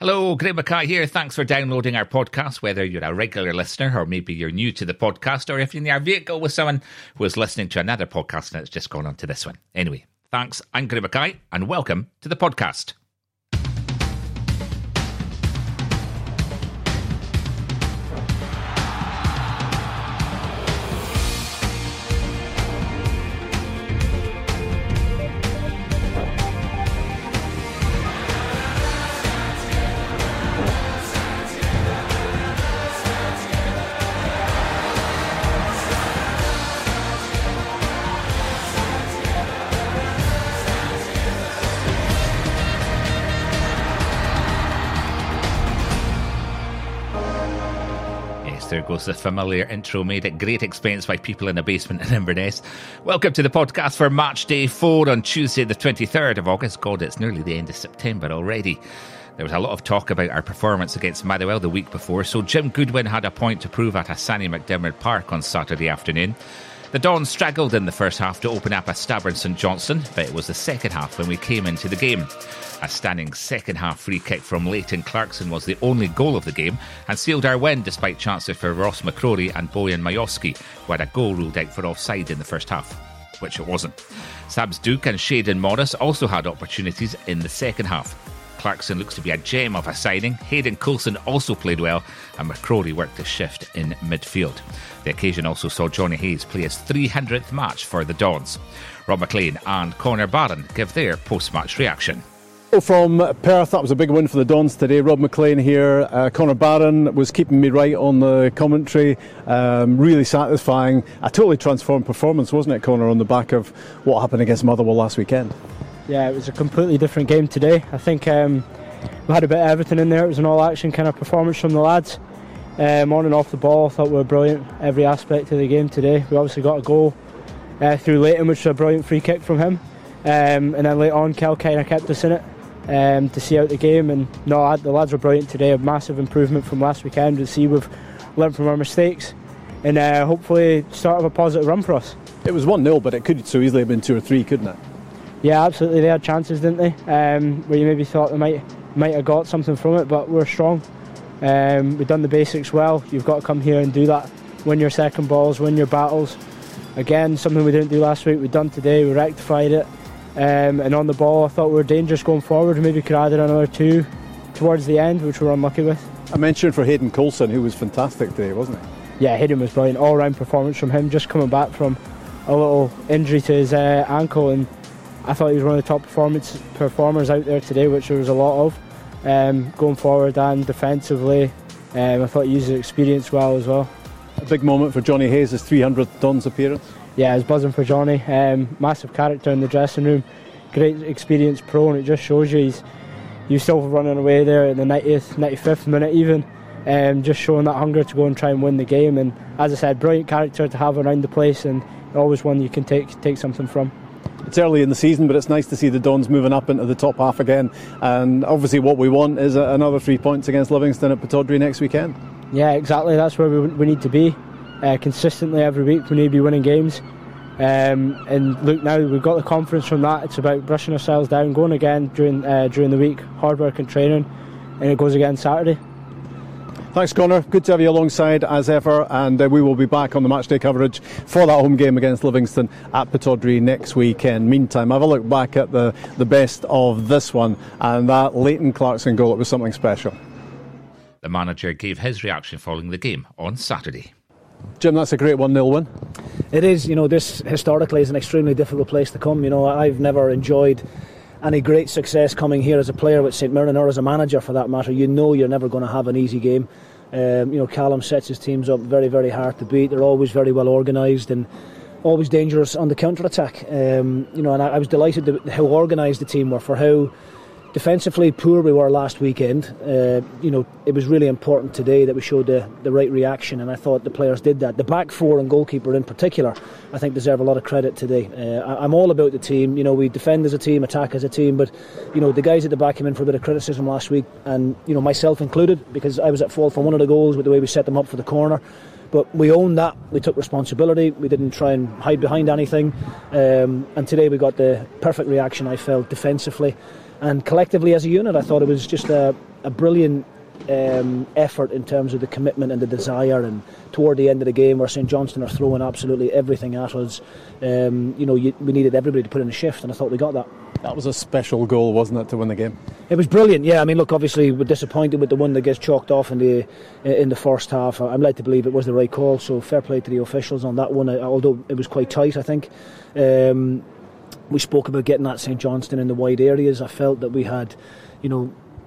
Hello, Grey Mackay here. Thanks for downloading our podcast, whether you're a regular listener or maybe you're new to the podcast or if you're in your vehicle with someone who is listening to another podcast and it's just gone on to this one. Anyway, thanks. I'm Grey Mackay and welcome to the podcast. There goes the familiar intro made at great expense by people in a basement in Inverness. Welcome to the podcast for match day 4 on Tuesday the 23rd of August. God, it's nearly the end of September already. There was a lot of talk about our performance against Motherwell the week before, so Jim Goodwin had a point to prove at Hassani McDermott Park on Saturday afternoon. The Dons struggled in the first half to open up a stubborn St. Johnstone, but it was the second half when we came into the game. A stunning second half free kick from Leighton Clarkson was the only goal of the game and sealed our win despite chances for Ross McCrorie and Bojan Miovski, who had a goal ruled out for offside in the first half, which it wasn't. Sabs Duke and Shaden Morris also had opportunities in the second half. Clarkson looks to be a gem of a signing, Hayden Coulson also played well and McCrorie worked his shift in midfield. The occasion also saw Johnny Hayes play his 300th match for the Dons. Rob McLean and Conor Barron give their post-match reaction. From Perth, that was a big win for the Dons today. Rob McLean here. Conor Barron was keeping me right on the commentary. Really satisfying. A totally transformed performance, wasn't it, Conor, on the back of what happened against Motherwell last weekend? Yeah, it was a completely different game today. I think we had a bit of everything in there. It was an all-action kind of performance from the lads. On and off the ball, I thought we were brilliant. Every aspect of the game today. We obviously got a goal through Leighton, which was a brilliant free kick from him. And then later on, Kel kind of kept us in it to see out the game. And no, the lads were brilliant today. A massive improvement from last weekend. To see we've learned from our mistakes. And hopefully start of a positive run for us. It was 1-0, but it could so easily have been 2 or 3, couldn't it? Yeah, absolutely. They had chances, didn't they? Where you maybe thought they might have got something from it, but we're strong. We've done the basics well. You've got to come here and do that. Win your second balls, win your battles. Again, something we didn't do last week, we've done today, we rectified it. And on the ball, I thought we were dangerous going forward. Maybe could add in another 2 towards the end, which we were unlucky with. I mentioned for Hayden Coulson, who was fantastic today, wasn't he? Yeah, Hayden was brilliant. All-round performance from him, just coming back from a little injury to his ankle, and I thought he was one of the top performers out there today, which there was a lot of. Going forward and defensively, I thought he used his experience well as well. A big moment for Johnny Hayes, his 300th Dons appearance. Yeah, I was buzzing for Johnny. Massive character in the dressing room, great experienced pro, and it just shows you he's still running away there in the 90th, 95th minute even, just showing that hunger to go and try and win the game. And as I said, brilliant character to have around the place, and always one you can take something from. It's early in the season, but it's nice to see the Dons moving up into the top half again. And obviously what we want is another 3 points against Livingston at Pittodrie next weekend. Yeah, exactly. That's where we need to be. Consistently every week we need to be winning games. And look, now we've got the confidence from that. It's about brushing ourselves down, going again during the week, hard work and training. And it goes again Saturday. Thanks, Conor. Good to have you alongside as ever, and we will be back on the matchday coverage for that home game against Livingston at Pittodrie next weekend. Meantime, have a look back at the best of this one, and that Leighton Clarkson goal, it was something special. The manager gave his reaction following the game on Saturday. Jim, that's a great 1-0 win. It is. You know, this historically is an extremely difficult place to come. You know, I've never enjoyed any great success coming here as a player with St Mirren, or as a manager for that matter. You know you're never going to have an easy game. You know, Callum sets his teams up very, very hard to beat. They're always very well organised and always dangerous on the counter-attack. You know, and I was delighted how organised the team were, for how defensively poor we were last weekend. You know, it was really important today that we showed the right reaction, and I thought the players did that. The back four and goalkeeper in particular, I think, deserve a lot of credit today. I'm all about the team. You know, we defend as a team, attack as a team, but you know, the guys at the back came in for a bit of criticism last week, and you know, myself included, because I was at fault for one of the goals with the way we set them up for the corner. But we owned that, we took responsibility, we didn't try and hide behind anything, and today we got the perfect reaction, I felt, defensively. And collectively as a unit, I thought it was just a brilliant effort in terms of the commitment and the desire. And toward the end of the game, where St. Johnstone are throwing absolutely everything at us, we needed everybody to put in a shift, and I thought we got that. That was a special goal, wasn't it, to win the game? It was brilliant, yeah. I mean, look, obviously we're disappointed with the one that gets chalked off in the first half. I'm led to believe it was the right call, so fair play to the officials on that one, although it was quite tight, I think. We spoke about getting at St. Johnstone in the wide areas. I felt that we had,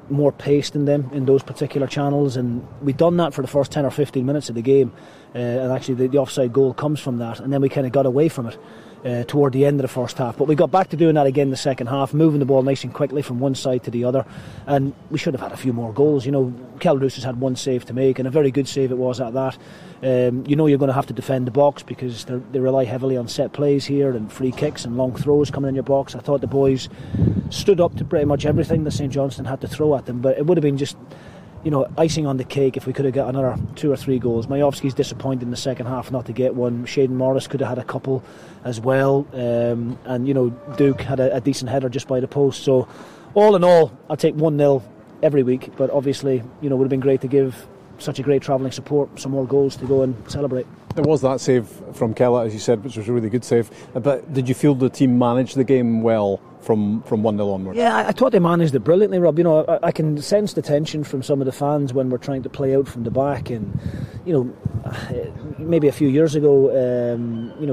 more pace than them in those particular channels, and we'd done that for the first 10 or 15 minutes of the game, and actually the offside goal comes from that, and then we kind of got away from it toward the end of the first half, but we got back to doing that again the second half, moving the ball nice and quickly from one side to the other, and we should have had a few more goals. Kelle Roos has had one save to make, and a very good save it was at that. You're going to have to defend the box, because they rely heavily on set plays here and free kicks and long throws coming in your box. I thought the boys stood up to pretty much everything that St. Johnstone had to throw at them, but it would have been just icing on the cake if we could have got another 2 or 3 goals. Miovski's disappointed in the second half not to get one. Shaden Morris could have had a couple as well, and Duke had a decent header just by the post. So all in all, I'll take 1-0 every week, but obviously it would have been great to give such a great travelling support some more goals to go and celebrate. There was that save from Kelle, as you said, which was a really good save, but did you feel the team managed the game well from 1-0 onwards? Yeah, I thought they managed it brilliantly, Rob. I can sense the tension from some of the fans when we're trying to play out from the back, and maybe a few years ago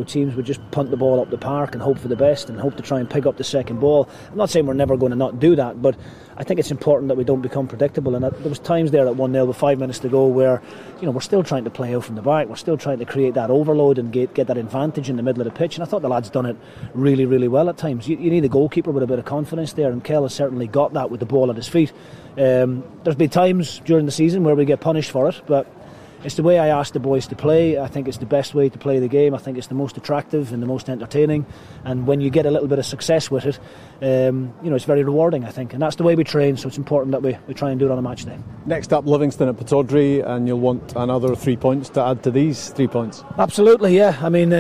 teams would just punt the ball up the park and hope for the best and hope to try and pick up the second ball. I'm not saying we're never going to not do that, but I think it's important that we don't become predictable, and there was times there at 1-0 with 5 minutes to go where we're still trying to play out from the back, we're still trying to create that overload and get that advantage in the middle of the pitch, and I thought the lads done it really, really well at times. You need a goalkeeper with a bit of confidence there, and Kelle has certainly got that with the ball at his feet. There's been times during the season where we get punished for it, but it's the way I asked the boys to play. I think it's the best way to play the game. I think it's the most attractive and the most entertaining, and when you get a little bit of success with it, it's very rewarding, I think, and that's the way we train, so it's important that we try and do it on a match day. Next up, Livingston at Pittodrie, and you'll want another 3 points to add to these 3 points. Absolutely, yeah. I mean,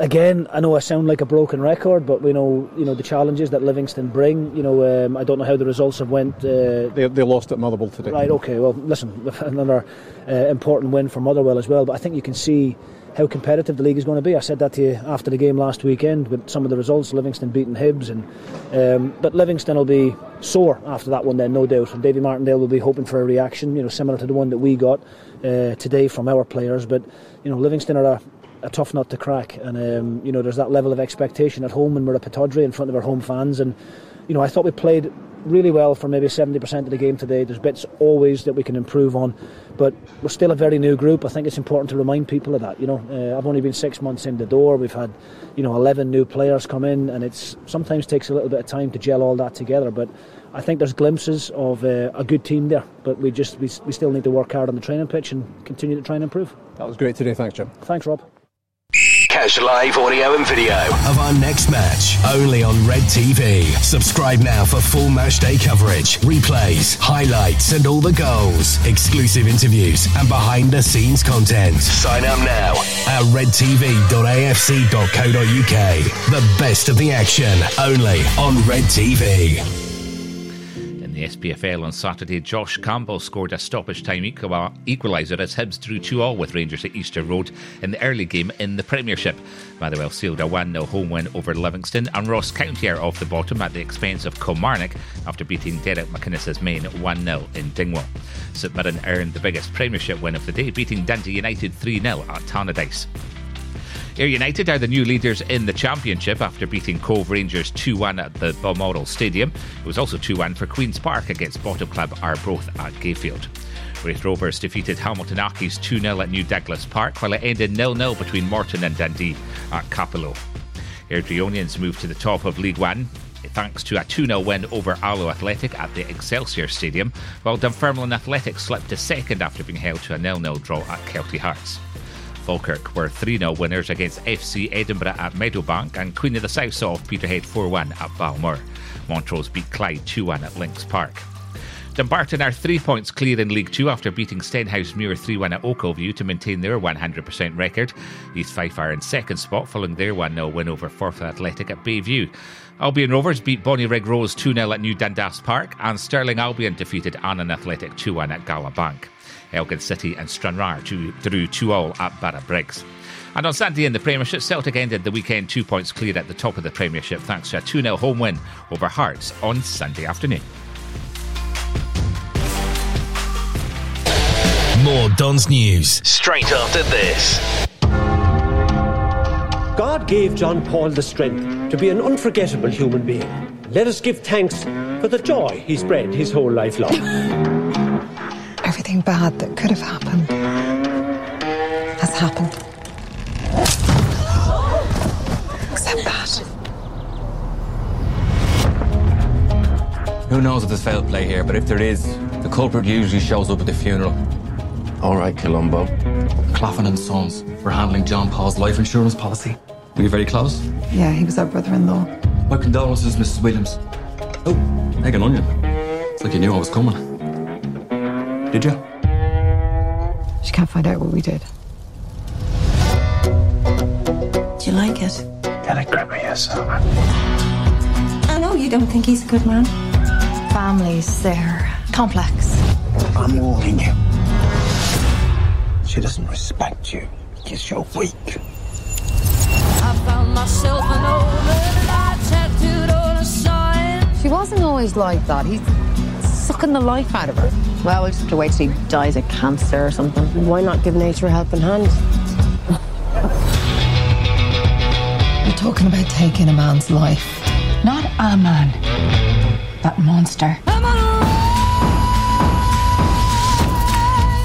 again, I know I sound like a broken record, but we know the challenges that Livingston bring. I don't know how the results have went. They lost at Motherwell today. Right, okay, well listen, another important win for Motherwell as well, but I think you can see how competitive the league is going to be. I said that to you after the game last weekend with some of the results, Livingston beating Hibs, but Livingston will be sore after that one then, no doubt, and Davy Martindale will be hoping for a reaction similar to the one that we got today from our players, but Livingston are a tough nut to crack, and there's that level of expectation at home when we're at Pittodrie in front of our home fans, and I thought we played really well for maybe 70% of the game today. There's bits always that we can improve on, but we're still a very new group. I think it's important to remind people of that. I've only been 6 months in the door. We've had 11 new players come in, and it's sometimes takes a little bit of time to gel all that together, but I think there's glimpses of a good team there, but we still need to work hard on the training pitch and continue to try and improve. That was great today. Thanks, Jim. Thanks, Rob. Catch live audio and video of our next match only on Red TV. Subscribe now for full match day coverage, replays, highlights, and all the goals, exclusive interviews, and behind the scenes content. Sign up now at redtv.afc.co.uk. The best of the action only on Red TV. The SPFL on Saturday, Josh Campbell scored a stoppage time equaliser as Hibs drew 2-2 with Rangers at Easter Road in the early game in the Premiership. Motherwell sealed a 1-0 home win over Livingston, and Ross County are off the bottom at the expense of Kilmarnock after beating Derek McInnes' men 1-0 in Dingwall. St Mirren earned the biggest Premiership win of the day, beating Dundee United 3-0 at Tannadice. Ayr United are the new leaders in the Championship after beating Cove Rangers 2-1 at the Balmoral Stadium. It was also 2-1 for Queen's Park against bottom club Arbroath at Gayfield. Raith Rovers defeated Hamilton Accies 2-0 at New Douglas Park, while it ended 0-0 between Morton and Dundee at Cappielow. Airdrieonians moved to the top of League One thanks to a 2-0 win over Alloa Athletic at the Excelsior Stadium, while Dunfermline Athletic slipped to second after being held to a 0-0 draw at Kelty Hearts. Falkirk were 3-0 winners against FC Edinburgh at Meadowbank, and Queen of the South saw off Peterhead 4-1 at Balmoral. Montrose beat Clyde 2-1 at Links Park. Dumbarton are 3 points clear in League Two after beating Stenhousemuir 3-1 at Oakleview to maintain their 100% record. East Fife are in second spot following their 1-0 win over Forth Athletic at Bayview. Albion Rovers beat Bonnyrigg Rose 2-0 at New Dundas Park, and Stirling Albion defeated Annan Athletic 2-1 at Galabank. Elgin City and Stranraer drew 2-2 at Barra Briggs. And on Sunday in the Premiership, Celtic ended the weekend 2 points clear at the top of the Premiership thanks to a 2-0 home win over Hearts on Sunday afternoon. More Don's News straight after this. God gave John Paul the strength to be an unforgettable human being. Let us give thanks for the joy he spread his whole life long. Everything bad that could have happened has happened. Except that. Who knows if there's foul play here, but if there is, the culprit usually shows up at the funeral. All right, Columbo. Claflin and Sons were handling John Paul's life insurance policy. Were you very close? Yeah, he was our brother-in-law. My condolences, Mrs. Williams. Oh, egg and onion. It's like you knew I was coming. Did you? She can't find out what we did. Do you like it? Get a grip of yourself. I know you don't think he's a good man. Families, they're complex. I'm warning you. She doesn't respect you because you're weak. I found myself an old light tattooed on a sign. She wasn't always like that. He's sucking the life out of her. Well, we'll just have to wait till he dies of cancer or something. Why not give nature a helping hand? We're talking about taking a man's life. Not a man, but monster.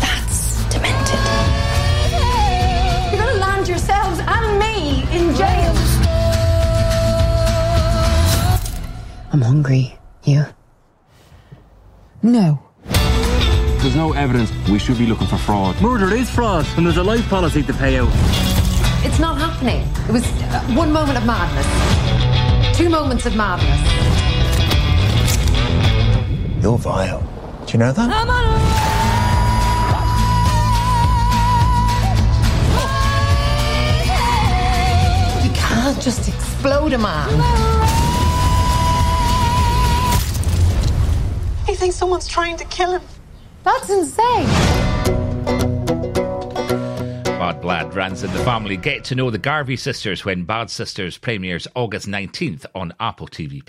That's demented. You're going to land yourselves and me in jail. I'm hungry. You? No. There's no evidence we should be looking for fraud. Murder is fraud, and there's a life policy to pay out. It's not happening. It was one moment of madness. 2 moments of madness. You're vile. Do you know that? I'm alive. You can't just explode a man. He thinks someone's trying to kill him. That's insane. Bad Blood runs in the family. Get to know the Garvey sisters when Bad Sisters premieres August 19th on Apple TV+.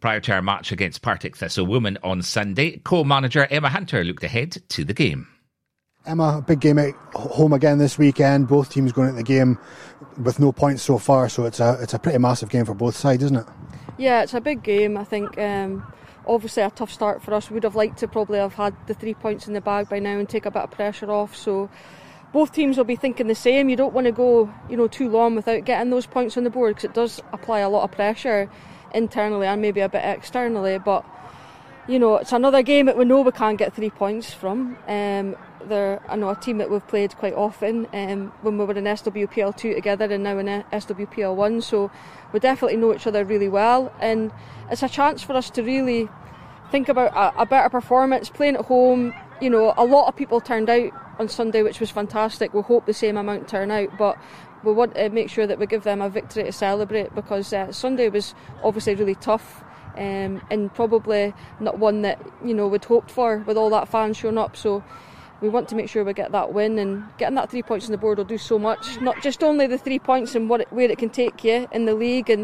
Prior to our match against Partick Thistle Women on Sunday, co-manager Emma Hunter looked ahead to the game. Emma, big game at home again this weekend. Both teams going into the game with no points so far, so it's a pretty massive game for both sides, isn't it? Yeah, it's a big game. I think obviously a tough start for us. We would have liked to probably have had the 3 points in the bag by now and take a bit of pressure off, so both teams will be thinking the same. You don't want to go, too long without getting those points on the board, because it does apply a lot of pressure internally and maybe a bit externally. But, it's another game that we know we can't get 3 points from. They're a team that we've played quite often when we were in SWPL2 together and now in SWPL1. So we definitely know each other really well. And it's a chance for us to really think about a better performance, playing at home. A lot of people turned out on Sunday, which was fantastic. We hope the same amount turn out, but we want to make sure that we give them a victory to celebrate, because Sunday was obviously really tough and probably not one that we'd hoped for with all that fans showing up. So we want to make sure we get that win, and getting that 3 points on the board will do so much. Not just only the 3 points and where it can take you in the league,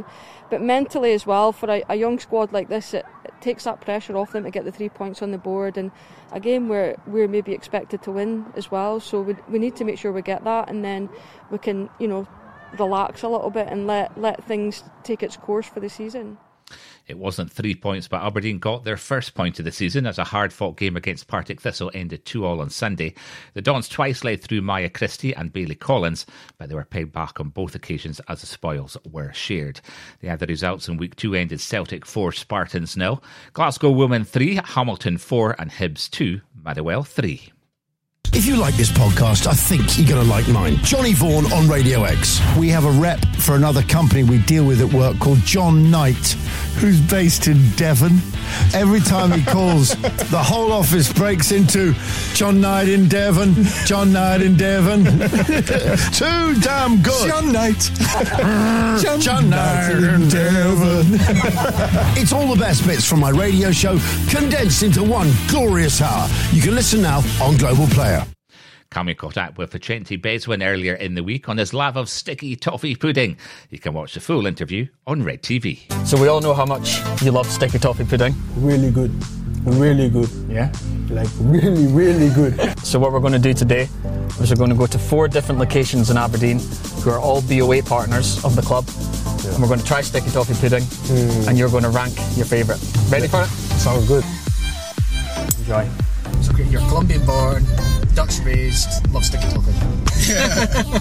but mentally as well. For a young squad like this, it takes that pressure off them to get the 3 points on the board, and a game where we're maybe expected to win as well. So we need to make sure we get that, and then we can relax a little bit and let things take its course for the season. It wasn't 3 points, but Aberdeen got their first point of the season as a hard-fought game against Partick Thistle ended 2-2 on Sunday. The Dons twice led through Maya Christie and Bailey Collins, but they were paid back on both occasions as the spoils were shared. The other results in Week 2 ended Celtic 4, Spartans 0, Glasgow Women 3, Hamilton 4 and Hibs 2, Motherwell 3. If you like this podcast, I think you're going to like mine. Johnny Vaughan on Radio X. We have a rep for another company we deal with at work called John Knight, who's based in Devon. Every time he calls, the whole office breaks into John Knight in Devon, John Knight in Devon. Too damn good. John Knight. John Knight in Devon. It's all the best bits from my radio show condensed into one glorious hour. You can listen now on Global Player. Cammy caught up with Vicente Beswin earlier in the week on his love of sticky toffee pudding. You can watch the full interview on Red TV. So we all know how much you love sticky toffee pudding. Really good. Really good. Yeah? Like really, really good. So what we're going to do today is we're going to go to four different locations in Aberdeen who are all BOA partners of the club. Yeah. And we're going to try sticky toffee pudding and you're going to rank your favourite. Ready for it? Sounds good. Enjoy. So you're Colombian born, Dutch raised, love sticky toffee. Yeah.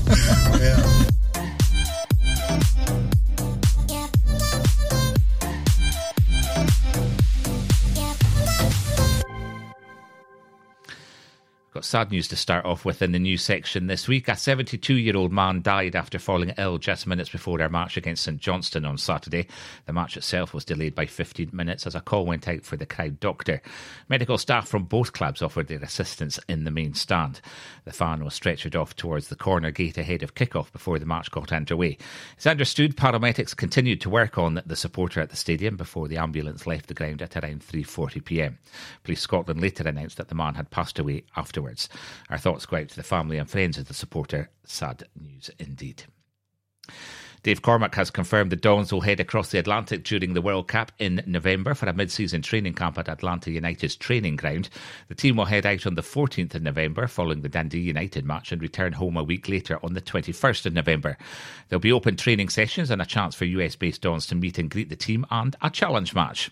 Yeah. Got sad news to start off with in the news section this week. A 72-year-old man died after falling ill just minutes before their match against St. Johnstone on Saturday. The match itself was delayed by 15 minutes as a call went out for the crowd doctor. Medical staff from both clubs offered their assistance in the main stand. The fan was stretchered off towards the corner gate ahead of kick-off before the match got underway. It's understood paramedics continued to work on the supporter at the stadium before the ambulance left the ground at around 3:40pm. Police Scotland later announced that the man had passed away afterwards. Our thoughts go out to the family and friends of the supporter. Sad news indeed. Dave Cormack has confirmed the Dons will head across the Atlantic during the World Cup in November for a mid-season training camp at Atlanta United's training ground. The team will head out on the 14th of November following the Dundee United match and return home a week later on the 21st of November. There'll be open training sessions and a chance for US-based Dons to meet and greet the team and a challenge match.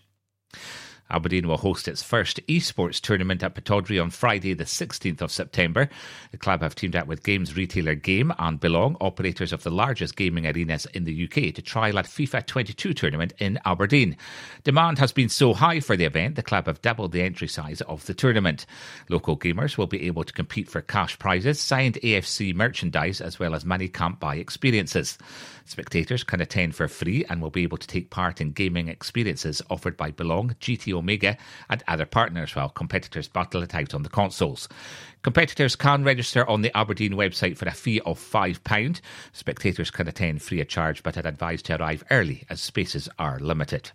Aberdeen will host its first esports tournament at Pittodrie on Friday the 16th of September. The club have teamed up with games retailer Game and Belong, operators of the largest gaming arenas in the UK, to trial a FIFA 22 tournament in Aberdeen. Demand has been so high for the event, the club have doubled the entry size of the tournament. Local gamers will be able to compete for cash prizes, signed AFC merchandise as well as money camp-buy experiences. Spectators can attend for free and will be able to take part in gaming experiences offered by Belong, GT Omega and other partners while competitors battle it out on the consoles. Competitors can register on the Aberdeen website for a fee of £5. Spectators can attend free of charge but are advised to arrive early as spaces are limited.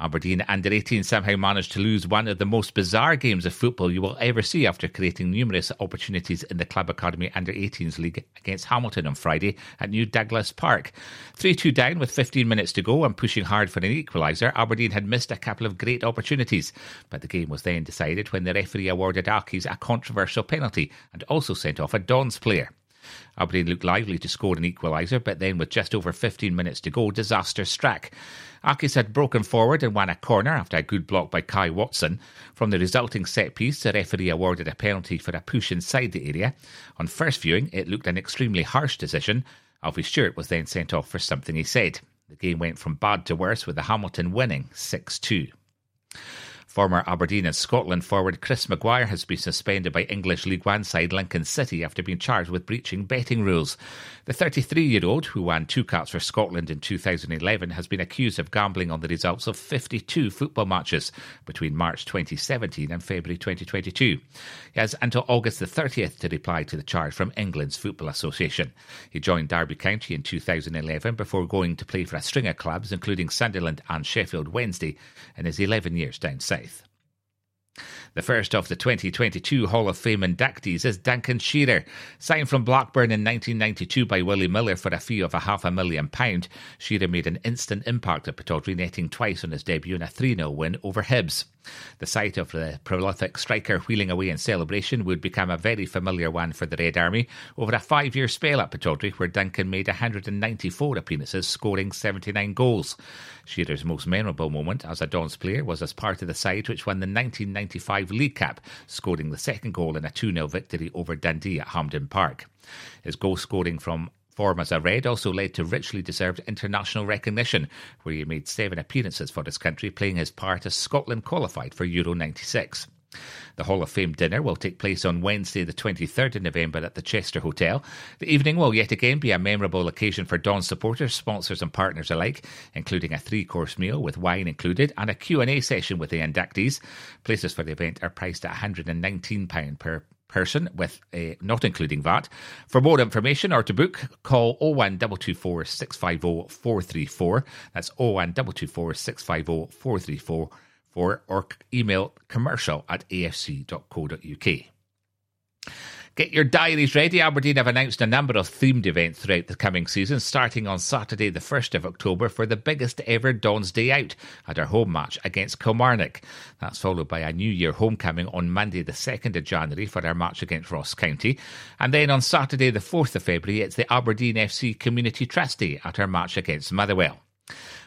Aberdeen under-18 somehow managed to lose one of the most bizarre games of football you will ever see after creating numerous opportunities in the Club Academy under-18s league against Hamilton on Friday at New Douglas Park. 3-2 down with 15 minutes to go and pushing hard for an equaliser, Aberdeen had missed a couple of great opportunities, but the game was then decided when the referee awarded Aki's a controversial penalty and also sent off a Dons player. Aberdeen looked lively to score an equaliser, but then with just over 15 minutes to go, disaster struck. Akis had broken forward and won a corner after a good block by Kai Watson. From the resulting set-piece, the referee awarded a penalty for a push inside the area. On first viewing, it looked an extremely harsh decision. Alfie Stewart was then sent off for something he said. The game went from bad to worse, with the Hamilton winning 6-2. Former Aberdeen and Scotland forward Chris Maguire has been suspended by English League One side Lincoln City after being charged with breaching betting rules. The 33-year-old, who won 2 caps for Scotland in 2011, has been accused of gambling on the results of 52 football matches between March 2017 and February 2022. He has until August the 30th to reply to the charge from England's Football Association. He joined Derby County in 2011 before going to play for a string of clubs, including Sunderland and Sheffield Wednesday, and is 11 years down south. The first of the 2022 Hall of Fame inductees is Duncan Shearer. Signed from Blackburn in 1992 by Willie Miller for a fee of £500,000, Shearer made an instant impact at Pittodrie, netting twice on his debut in a 3-0 win over Hibs. The sight of the prolific striker wheeling away in celebration would become a very familiar one for the Red Army over a 5-year spell at Pittodrie, where Duncan made 194 appearances, scoring 79 goals. Shearer's most memorable moment as a Dons player was as part of the side which won the 1995 League Cup, scoring the second goal in a 2-0 victory over Dundee at Hampden Park. His goal scoring from form as a Red also led to richly deserved international recognition, where he made 7 appearances for his country, playing his part as Scotland qualified for Euro 96. The Hall of Fame dinner will take place on Wednesday the 23rd of November at the Chester Hotel. The evening will yet again be a memorable occasion for Dons supporters, sponsors and partners alike, including a three-course meal with wine included and a Q&A session with the inductees. Places for the event are priced at £119 per person, with not including VAT. For more information or to book, call 01224 650 434. That's 01224 650 434. Or email commercial@afc.co.uk. Get your diaries ready. Aberdeen have announced a number of themed events throughout the coming season, starting on Saturday the 1st of October for the biggest ever Dons Day Out at our home match against Kilmarnock. That's followed by a New Year homecoming on Monday the 2nd of January for our match against Ross County. And then on Saturday the 4th of February, it's the Aberdeen FC Community Trust Day at our match against Motherwell.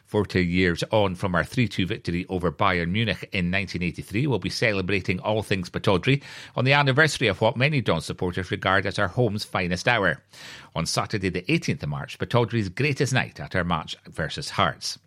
40 years on from our 3-2 victory over Bayern Munich in 1983, we'll be celebrating all things Pittodrie on the anniversary of what many Dons supporters regard as our home's finest hour. On Saturday the 18th of March, Pittodrie's greatest night at our match versus Hearts.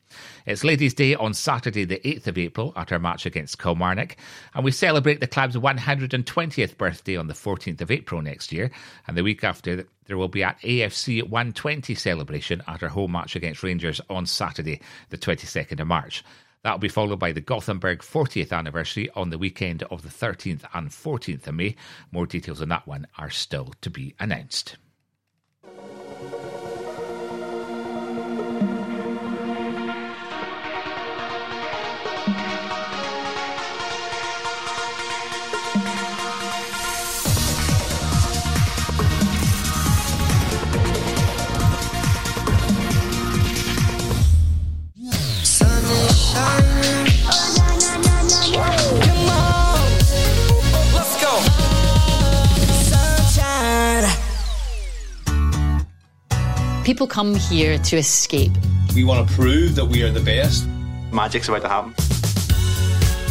It's Ladies' Day on Saturday the 8th of April at our match against Kilmarnock, and we celebrate the club's 120th birthday on the 14th of April next year, and the week after there will be an AFC 120 celebration at our home match against Rangers on Saturday the 22nd of March. That will be followed by the Gothenburg 40th anniversary on the weekend of the 13th and 14th of May. More details on that one are still to be announced. People come here to escape. We want to prove that we are the best. Magic's about to happen.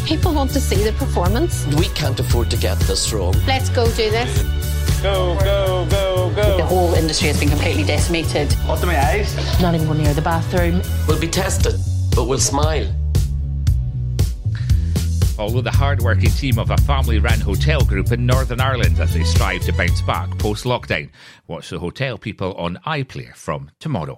People want to see the performance. We can't afford to get this wrong. Let's go do this. Go, go, go, go. The whole industry has been completely decimated. Up to my eyes. Not even near the bathroom. We'll be tested, but we'll smile. Although the hard-working team of a family-run hotel group in Northern Ireland as they strive to bounce back post-lockdown. Watch The Hotel People on iPlayer from tomorrow.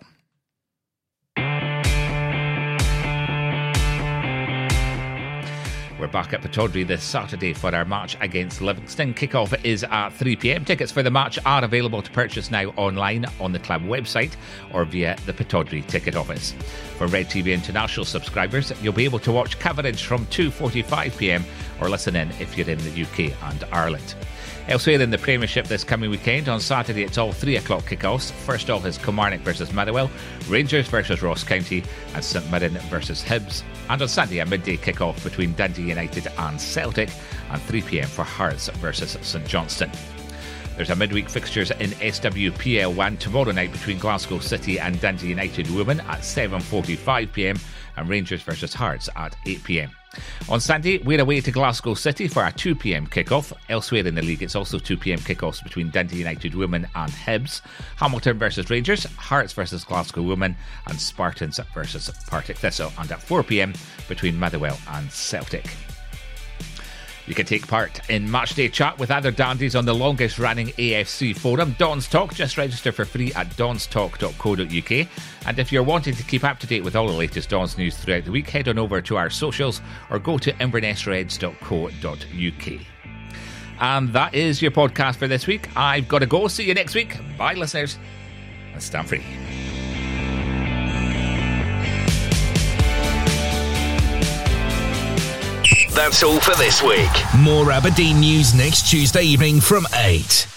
We're back at Pittodrie this Saturday for our match against Livingston. Kick-off is at 3pm. Tickets for the match are available to purchase now online on the club website or via the Pittodrie ticket office. For Red TV International subscribers, you'll be able to watch coverage from 2:45pm or listen in if you're in the UK and Ireland. Elsewhere in the Premiership this coming weekend, on Saturday it's all 3 o'clock kickoffs. First off is Kilmarnock versus Motherwell, Rangers versus Ross County and St Mirren versus Hibs. And on Sunday a midday kickoff between Dundee United and Celtic and 3pm for Hearts versus St Johnstone. There's a midweek fixtures in SWPL1 tomorrow night between Glasgow City and Dundee United Women at 7:45pm and Rangers versus Hearts at 8pm. On Sunday, we're away to Glasgow City for a 2pm kickoff. Elsewhere in the league, it's also 2pm kickoffs between Dundee United Women and Hibs, Hamilton versus Rangers, Hearts versus Glasgow Women, and Spartans versus Partick Thistle. And at 4pm, between Motherwell and Celtic. You can take part in Matchday Chat with other dandies on the longest running AFC forum, Dons Talk. Just register for free at donstalk.co.uk. And if you're wanting to keep up to date with all the latest Dons news throughout the week, head on over to our socials or go to invernessreds.co.uk. And that is your podcast for this week. I've got to go. See you next week. Bye, listeners. And stand free. That's all for this week. More Aberdeen news next Tuesday evening from 8.